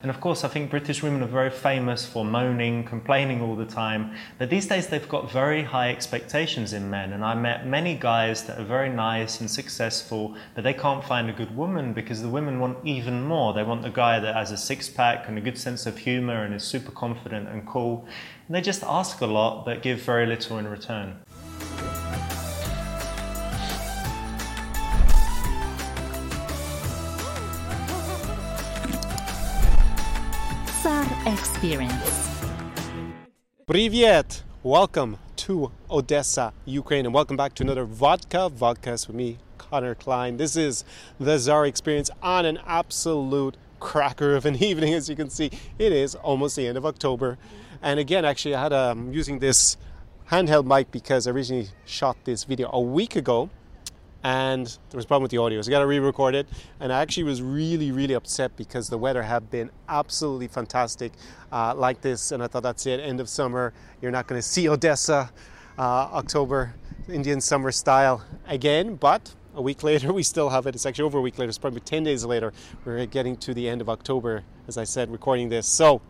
And of course, I think British women are very famous for moaning, complaining all the time. But these days, they've got very high expectations in men. And I met many guys that are very nice and successful, but they can't find a good woman because the women want even more. They want the guy that has a six-pack and a good sense of humor and is super confident and cool. And they just ask a lot, but give very little in return. Experience. Привет! Welcome to Odessa, Ukraine, and welcome back to another Vodcast with me, Connor Klein. This is the Czar Experience on an absolute cracker of an evening. As you can see, it is almost the end of October. And again, actually, I had using this handheld mic because I originally shot this video a week ago, and there was a problem with the audio, so I got to re-record it. And I actually was really upset because the weather had been absolutely fantastic like this, and I thought, that's it, end of summer, you're not going to see Odessa October Indian summer style again. But a week later we still have it. It's actually over a week later, it's probably 10 days later. We're getting to the end of October, as I said, recording this. So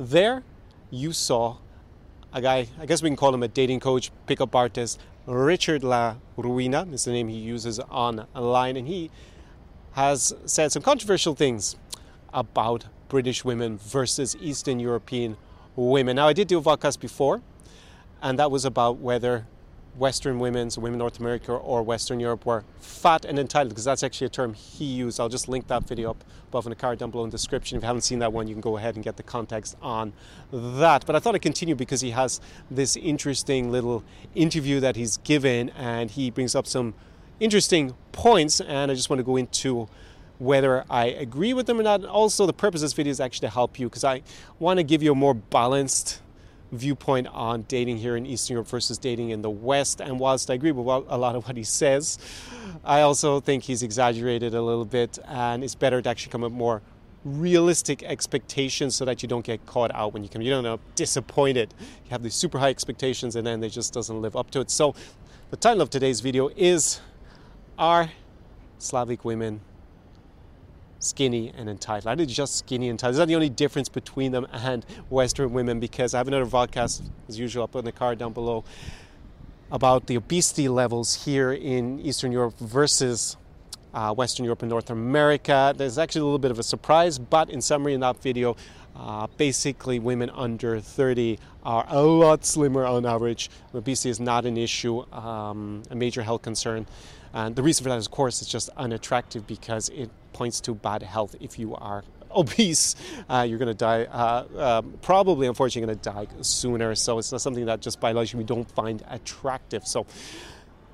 there you saw a guy, I guess we can call him a dating coach, pickup artist. Richard La Ruina is the name he uses online, and he has said some controversial things about British women versus Eastern European women. Now, I did do a podcast before, and that was about whether Western women, so women in North America or Western Europe, were fat and entitled, because that's actually a term he used. I'll just link that video up above in the card down below in the description. If you haven't seen that one, you can go ahead and get the context on that. But I thought I'd continue because he has this interesting little interview that he's given, and he brings up some interesting points, and I just want to go into whether I agree with them or not. Also, the purpose of this video is actually to help you, because I want to give you a more balanced viewpoint on dating here in Eastern Europe versus dating in the West. And whilst I agree with a lot of what he says, I also think he's exaggerated a little bit, and it's better to actually come up with more realistic expectations so that you don't get caught out when you come. You don't know, disappointed. You have these super high expectations and then they just doesn't live up to it. So the title of today's video is, are Slavic women skinny and entitled? I did just skinny and entitled. Is that the only difference between them and Western women? Because I have another podcast, as usual, I'll put in the card down below, about the obesity levels here in Eastern Europe versus Western Europe and North America. There's actually a little bit of a surprise, but in summary, in that video, basically women under 30 are a lot slimmer on average. Obesity is not an issue, a major health concern. And the reason for that is, of course, it's just unattractive because it points to bad health. If you are obese, you're going to die, probably, unfortunately, going to die sooner. So it's not something that just biologically we don't find attractive. So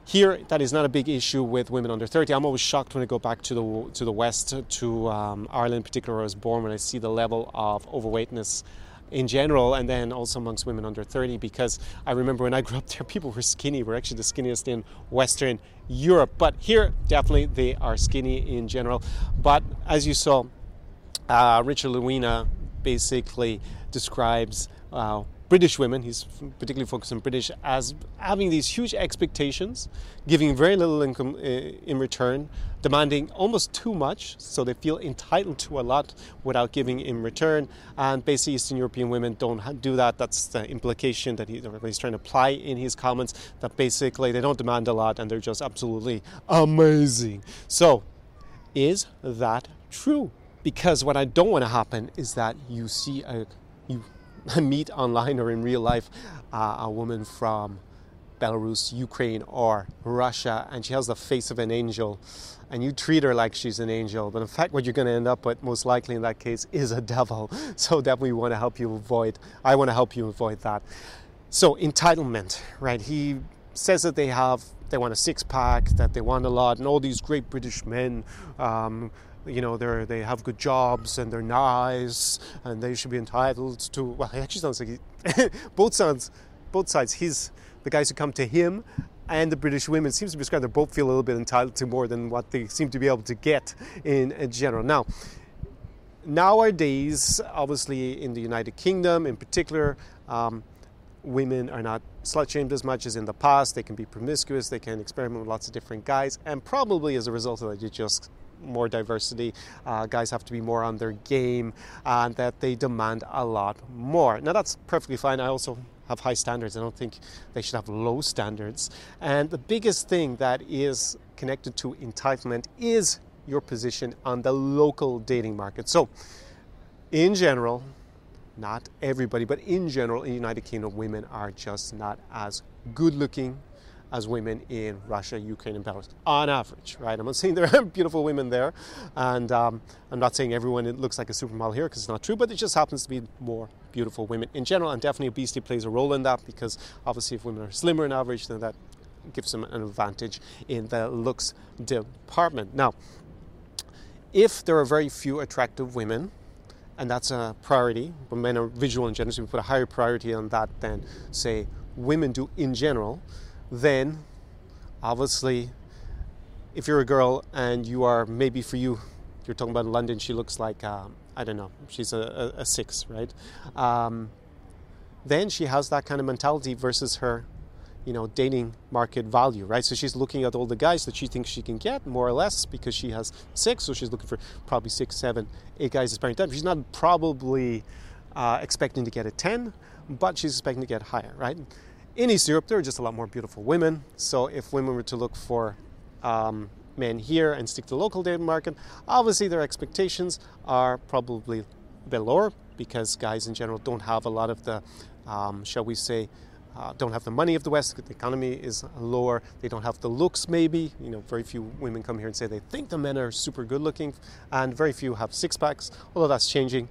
here, that is not a big issue with women under 30. I'm always shocked when I go back to the West, to Ireland in particular, where I was born, when I see the level of overweightness in general, and then also amongst women under 30, because I remember when I grew up there, people were skinny. We're actually the skinniest in Western Europe, but here definitely they are skinny in general. But as you saw, Richard La Ruina basically describes British women, he's particularly focused on British, as having these huge expectations, giving very little income in return, demanding almost too much, so they feel entitled to a lot without giving in return. And basically Eastern European women don't do that. That's the implication that he's trying to apply in his comments, that basically they don't demand a lot and they're just absolutely amazing. So is that true? Because what I don't want to happen is that you see meet online or in real life a woman from Belarus, Ukraine or Russia, and she has the face of an angel, and you treat her like she's an angel, but in fact what you're going to end up with most likely in that case is a devil. So definitely want to help you avoid, I want to help you avoid that. So entitlement, right? He says that they want a six-pack, that they want a lot, and all these great British men, you know, they have good jobs and they're nice and they should be entitled to. Well, it actually sounds like he, both sides. He's the guys who come to him, and the British women seems to be described. They both feel a little bit entitled to more than what they seem to be able to get in general. Now, nowadays, obviously in the United Kingdom, in particular, women are not slut-shamed as much as in the past. They can be promiscuous. They can experiment with lots of different guys, and probably as a result of that, you just more diversity, guys have to be more on their game, and that they demand a lot more. Now, that's perfectly fine. I also have high standards. I don't think they should have low standards. And the biggest thing that is connected to entitlement is your position on the local dating market. So in general, not everybody, but in general, in the United Kingdom, women are just not as good looking as women in Russia, Ukraine, and Belarus, on average, right? I'm not saying there aren't beautiful women there, and I'm not saying everyone looks like a supermodel here, because it's not true, but it just happens to be more beautiful women in general, and definitely obesity plays a role in that, because obviously if women are slimmer on average, then that gives them an advantage in the looks department. Now, if there are very few attractive women, and that's a priority, but men are visual in general, so we put a higher priority on that than, say, women do in general, then obviously if you're a girl and you are, maybe for you, you're talking about London, she looks like, I don't know, she's a 6, right? Then she has that kind of mentality versus her, you know, dating market value, right? So she's looking at all the guys that she thinks she can get, more or less, because she has 6, so she's looking for probably 6, 7, 8 guys at the same time. She's not probably expecting to get a 10, but she's expecting to get higher, right? In East Europe, there are just a lot more beautiful women, so if women were to look for men here and stick to the local dating market, obviously their expectations are probably a bit lower, because guys in general don't have a lot of the, shall we say, don't have the money of the West, the economy is lower, they don't have the looks maybe, you know, very few women come here and say they think the men are super good looking, and very few have six packs, although that's changing,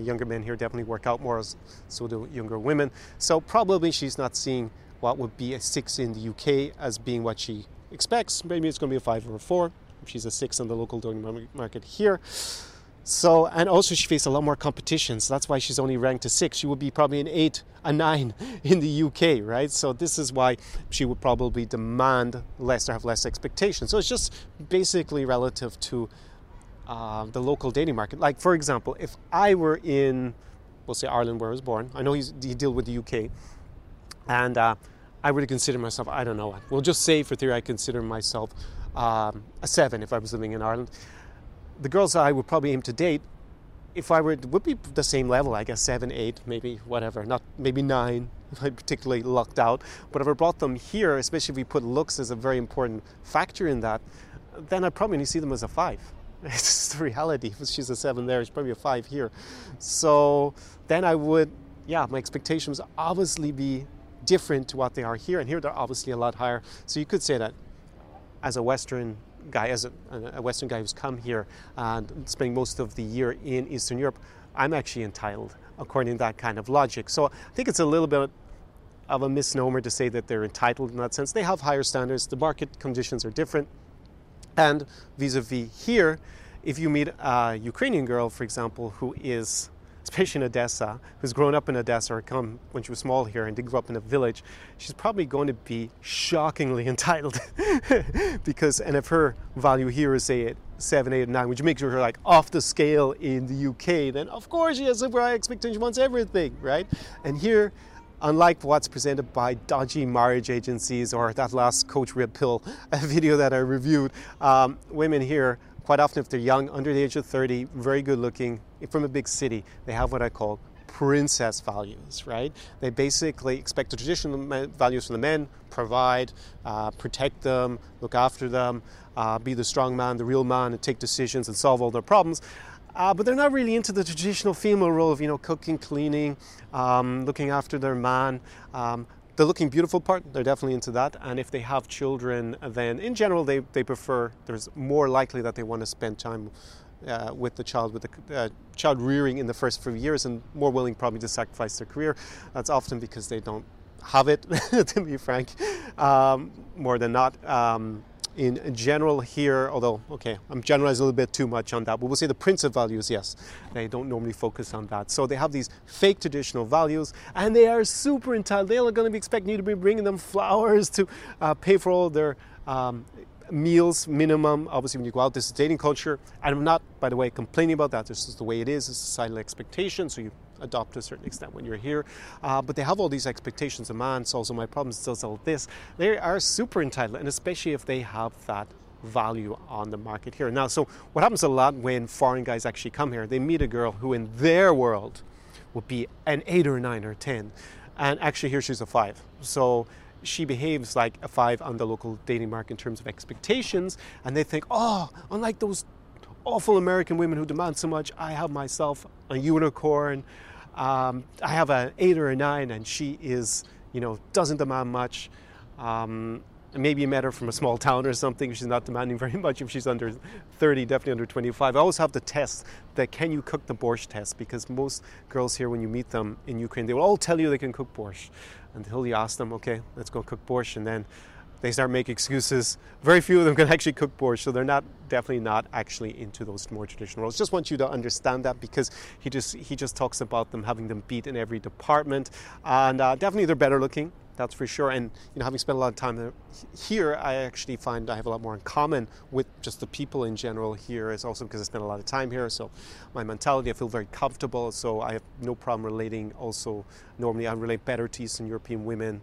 younger men here definitely work out more, so do younger women, so probably she's not seeing what would be a 6 in the UK as being what she expects, maybe it's going to be a 5 or a 4, if she's a 6 on the local dating market here. So, and also she faced a lot more competition, so that's why she's only ranked a 6. She would be probably an 8, a 9 in the UK, right? So this is why she would probably demand less or have less expectations. So it's just basically relative to the local dating market. Like, for example, if I were in, we'll say Ireland where I was born, I know he deal with the UK, and I would consider myself, I don't know what, we'll just say for theory I consider myself a 7 if I was living in Ireland. The girls that I would probably aim to date, if I were, would be the same level, I guess, 7, 8, maybe, whatever, not maybe 9, if I'm particularly lucked out. But if I brought them here, especially if we put looks as a very important factor in that, then I probably only see them as a 5. It's the reality. If she's a 7 there, she's probably a 5 here. So then I would, yeah, my expectations obviously be different to what they are here, and here they're obviously a lot higher. So you could say that as a Western guy, as a Western guy who's come here and spending most of the year in Eastern Europe, I'm actually entitled according to that kind of logic. So I think it's a little bit of a misnomer to say that they're entitled in that sense. They have higher standards. The market conditions are different. And vis-a-vis here, if you meet a Ukrainian girl, for example, who is, especially in Odessa, who's grown up in Odessa or come when she was small here and did grow up in a village, she's probably going to be shockingly entitled because, and if her value here is, say, at 7, 8, 9, which makes her like off the scale in the UK, then of course she has a high expectation, she wants everything, right? And here, unlike what's presented by dodgy marriage agencies or that last Coach Red Pill video that I reviewed, women here, quite often if they're young, under the age of 30, very good looking, from a big city, they have what I call princess values, right? They basically expect the traditional values from the men, provide, protect them, look after them, be the strong man, the real man, and take decisions and solve all their problems. But they're not really into the traditional female role of, you know, cooking, cleaning, looking after their man. The looking beautiful part, they're definitely into that. And if they have children, then in general, they prefer, there's more likely that they want to spend time with the child, with the child rearing in the first few years, and more willing probably to sacrifice their career. That's often because they don't have it, to be frank, more than not. In general here, although, okay, I'm generalizing a little bit too much on that, but we'll say the Prince of Values, yes, they don't normally focus on that. So they have these fake traditional values, and they are super entitled. They are going to be expecting you to be bringing them flowers, to pay for all their meals, minimum. Obviously, when you go out, this is dating culture. And I'm not, by the way, complaining about that. This is the way it is. It's a societal expectation, so you adopt to a certain extent when you're here. But they have all these expectations. A man solves all my problems, does all this. They are super entitled, and especially if they have that value on the market here. Now, so what happens a lot when foreign guys actually come here, they meet a girl who in their world would be an 8 or 9 or 10, and actually here she's a 5. So she behaves like a 5 on the local dating market in terms of expectations, and they think, oh, unlike those awful American women who demand so much, I have myself a unicorn, I have an 8 or a 9, and she is, you know, doesn't demand much. Maybe you met her from a small town or something. She's not demanding very much. If she's under 30, definitely under 25. I always have the test, the can you cook the borscht test, because most girls here, when you meet them in Ukraine, they will all tell you they can cook borscht until you ask them, okay, let's go cook borscht, and then they start making excuses. Very few of them can actually cook borscht, so they're not actually into those more traditional roles. Just want you to understand that, because he just talks about them having them beat in every department, and definitely they're better looking. That's for sure. And you know, having spent a lot of time here, I actually find I have a lot more in common with just the people in general here. It's also because I spent a lot of time here, so my mentality, I feel very comfortable, so I have no problem relating. Also, normally I relate better to Eastern European women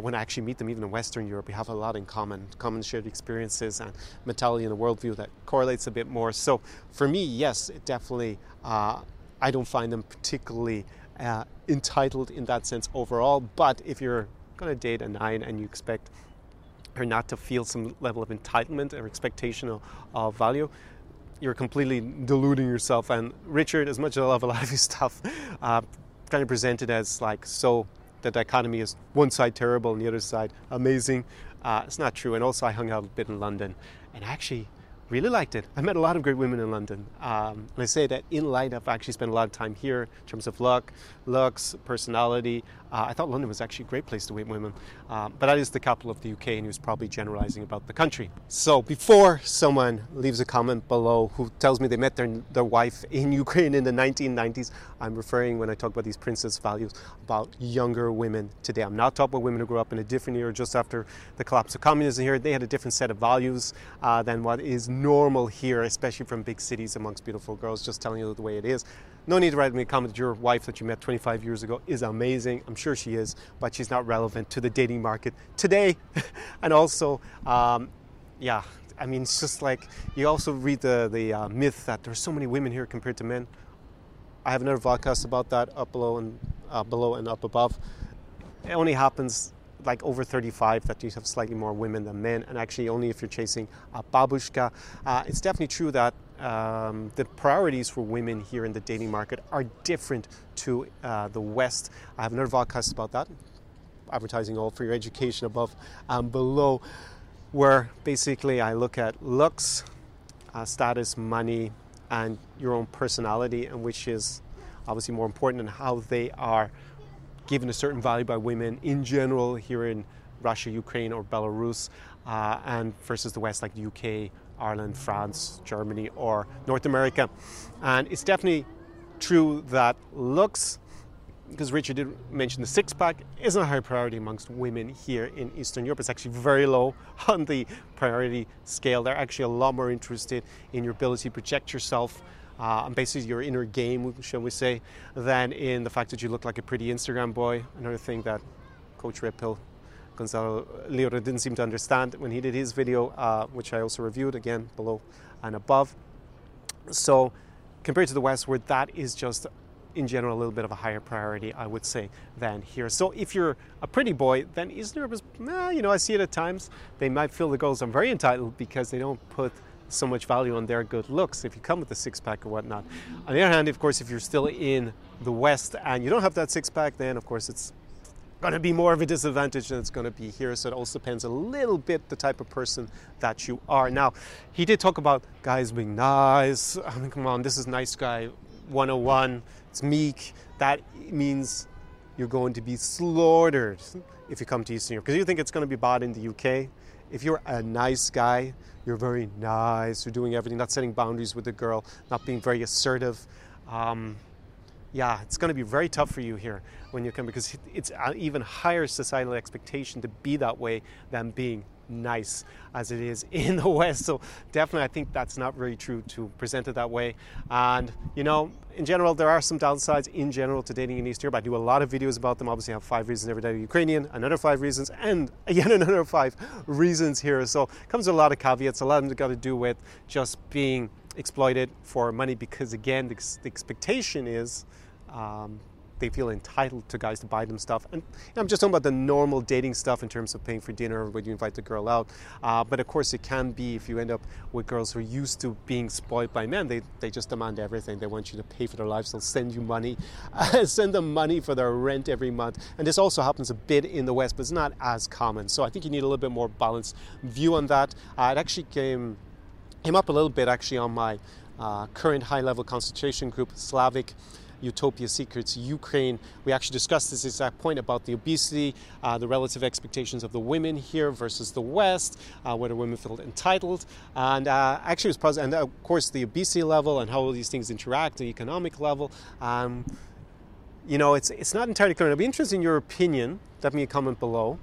when I actually meet them. Even in Western Europe, we have a lot in common shared experiences and mentality and a worldview that correlates a bit more. So for me, yes, it definitely, I don't find them particularly entitled in that sense overall. But if you're going to date a 9 and you expect her not to feel some level of entitlement or expectation of value, you're completely deluding yourself. And Richard, as much as I love a lot of his stuff, kind of presented as like, so the dichotomy is one side terrible and the other side amazing. It's not true. And also I hung out a bit in London and I actually really liked it. I met a lot of great women in London. And I say that in light of actually spent a lot of time here in terms of looks, personality. I thought London was actually a great place to meet women. But that is the capital of the UK, and he was probably generalizing about the country. So before someone leaves a comment below who tells me they met their wife in Ukraine in the 1990s, I'm referring, when I talk about these princess values, about younger women today. I'm not talking about women who grew up in a different era just after the collapse of communism here. They had a different set of values than what is normal here, especially from big cities amongst beautiful girls. Just telling you the way it is. No need to write me a comment that your wife that you met 25 years ago is amazing. I'm sure she is, but she's not relevant to the dating market today. And also, yeah, I mean, it's just like, you also read the myth that there's so many women here compared to men. I have another podcast about that up below and up above. It only happens like over 35 that you have slightly more women than men, and actually only if you're chasing a babushka. It's definitely true that the priorities for women here in the dating market are different to the West. I have another podcast about that, advertising all for your education above and below, where basically I look at looks, status, money, and your own personality, and which is obviously more important, and how they are given a certain value by women in general here in Russia, Ukraine, or Belarus, and versus the West, like the UK, Ireland, France, Germany, or North America. And it's definitely true that looks, because Richard did mention the six-pack, isn't a high priority amongst women here in Eastern Europe. It's actually very low on the priority scale. They're actually a lot more interested in your ability to project yourself, basically your inner game, shall we say, than in the fact that you look like a pretty Instagram boy. Another thing that Coach Red Pill Gonzalo Lira didn't seem to understand when he did his video, which I also reviewed, again, below and above. So compared to the West, where that is just, in general, a little bit of a higher priority, I would say, than here. So if you're a pretty boy, then Eastern Europe is, you know, I see it at times. They might feel the girls are very entitled because they don't put so much value on their good looks if you come with a six-pack or whatnot. On the other hand, of course, if you're still in the West and you don't have that six-pack, then, of course, it's going to be more of a disadvantage than it's going to be here. So it also depends a little bit the type of person that you are. Now, he did talk about guys being nice. I mean, come on, this is nice guy 101. It's meek. That means you're going to be slaughtered if you come to Eastern Europe, because you think it's going to be bought in the UK. If you're a nice guy, you're very nice, you're doing everything, not setting boundaries with the girl, not being very assertive. Yeah, it's going to be very tough for you here when you come, because it's an even higher societal expectation to be that way than being nice as it is in the West. So definitely, I think that's not really true to present it that way. And, you know, in general, there are some downsides in general to dating in East Europe. I do a lot of videos about them. Obviously, I have 5 reasons every day to Ukrainian, another 5 reasons, and yet another 5 reasons here. So it comes with a lot of caveats. A lot of them got to do with just being exploited for money, because again, the expectation is they feel entitled to guys to buy them stuff. And I'm just talking about the normal dating stuff in terms of paying for dinner or when you invite the girl out. But of course it can be, if you end up with girls who are used to being spoiled by men, they just demand everything. They want you to pay for their lives. They'll send you money, send them money for their rent every month. And this also happens a bit in the West, but it's not as common. So I think you need a little bit more balanced view on that. It actually came up a little bit actually on my current high-level consultation group, Slavic Utopia Secrets Ukraine. We actually discussed this exact point about the obesity, the relative expectations of the women here versus the West, whether women feel entitled, and actually it was positive, and of course the obesity level and how all these things interact, the economic level. You know, it's not entirely clear. It'll be interesting in your opinion. Definitely a comment below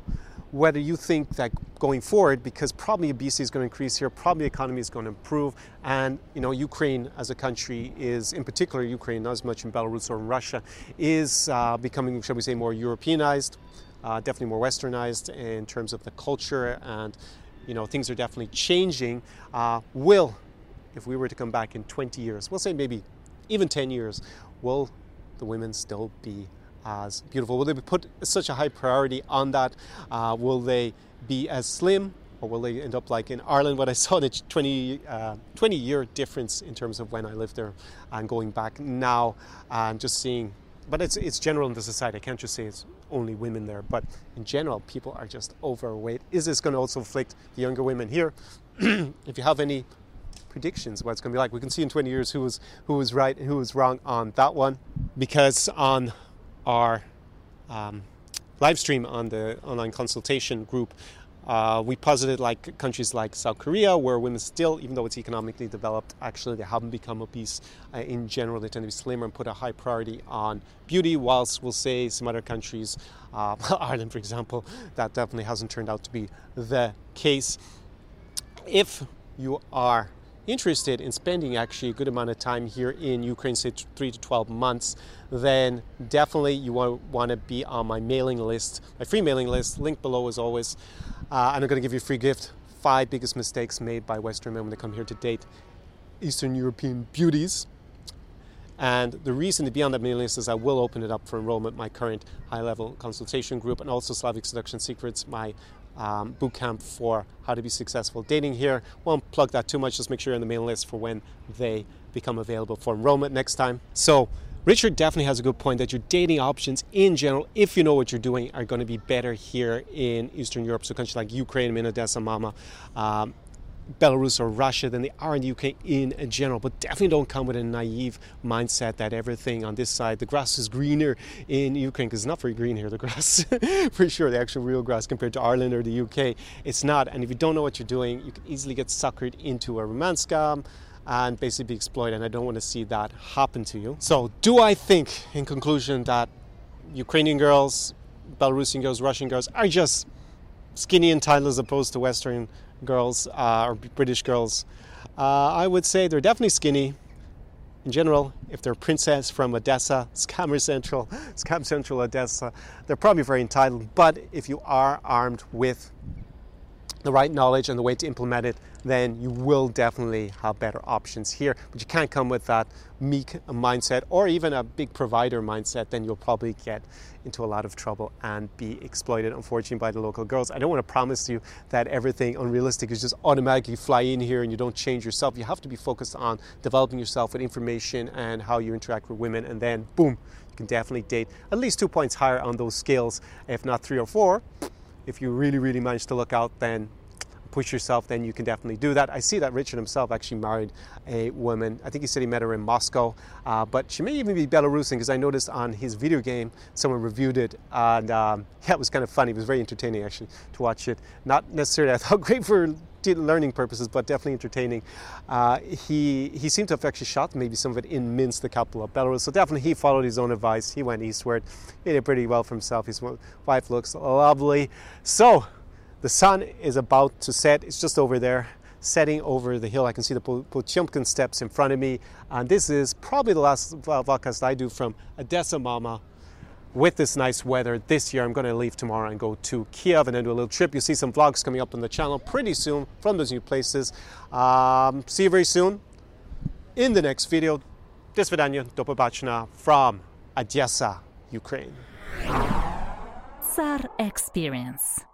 whether you think that going forward, because probably obesity is going to increase here, probably the economy is going to improve, and you know, Ukraine as a country is, in particular Ukraine, not as much in Belarus or in Russia, is becoming, shall we say, more Europeanized, definitely more Westernized in terms of the culture, and you know, things are definitely changing. Will, if we were to come back in 20 years, we'll say maybe even 10 years, will the women still be as beautiful? Will they put such a high priority on that? Will they be as slim, or will they end up like in Ireland, what I saw, the 20-year difference in terms of when I lived there and going back now and just seeing. But it's general in the society. I can't just say it's only women there, but in general, people are just overweight. Is this going to also afflict the younger women here? If you have any predictions, what it's going to be like, we can see in 20 years who was right and who was wrong on that one, because on our live stream on the online consultation group, we posited like countries like South Korea, where women still, even though it's economically developed, actually they haven't become obese. In general, they tend to be slimmer and put a high priority on beauty, whilst we'll say some other countries, Ireland for example, that definitely hasn't turned out to be the case. If you are interested in spending actually a good amount of time here in Ukraine, say 3 to 12 months, then definitely you want to be on my mailing list, my free mailing list, link below as always. And I'm going to give you a free gift, 5 biggest mistakes made by Western men when they come here to date Eastern European beauties. And the reason to be on that mailing list is I will open it up for enrollment, my current high-level consultation group, and also Slavic Seduction Secrets, my bootcamp for how to be successful dating here. Won't plug that too much, just make sure you're on the mailing list for when they become available for enrollment next time. So Richard definitely has a good point that your dating options in general, if you know what you're doing, are going to be better here in Eastern Europe. So countries like Ukraine, Odessa, Mama, Belarus or Russia than they are in the UK in general. But definitely don't come with a naive mindset that everything on this side, the grass is greener in Ukraine, because it's not very green here, the grass, for sure, the actual real grass compared to Ireland or the UK, it's not. And if you don't know what you're doing, you can easily get suckered into a romance scam and basically be exploited, and I don't want to see that happen to you. So do I think, in conclusion, that Ukrainian girls, Belarusian girls, Russian girls are just skinny and titled as opposed to Western girls or British girls? I would say they're definitely skinny. In general, if they're a princess from Odessa, Scam Central Odessa, they're probably very entitled. But if you are armed with the right knowledge and the way to implement it, then you will definitely have better options here. But you can't come with that meek mindset or even a big provider mindset, then you'll probably get into a lot of trouble and be exploited, unfortunately, by the local girls. I don't want to promise you that everything unrealistic is just automatically fly in here and you don't change yourself. You have to be focused on developing yourself with information and how you interact with women, and then boom, you can definitely date at least 2 points higher on those scales, if not 3 or 4. If you really, really manage to look out, then push yourself, then you can definitely do that. I see that Richard himself actually married a woman. I think he said he met her in Moscow, but she may even be Belarusian, because I noticed on his video game, someone reviewed it, and yeah, it was kind of funny. It was very entertaining, actually, to watch it. Not necessarily, I thought, great for learning purposes, but definitely entertaining. He seemed to have actually shot maybe some of it in Minsk, the capital of Belarus. So definitely he followed his own advice. He went eastward, he did pretty well for himself. His wife looks lovely. So The sun is about to set. It's just over there, setting over the hill. I can see the Pochumkin steps in front of me. And this is probably the last vlogcast I do from Odessa, Mama, with this nice weather this year. I'm going to leave tomorrow and go to Kiev and then do a little trip. You'll see some vlogs coming up on the channel pretty soon from those new places. See you very soon in the next video. Do побачення from Odessa, Ukraine. Tsar Experience.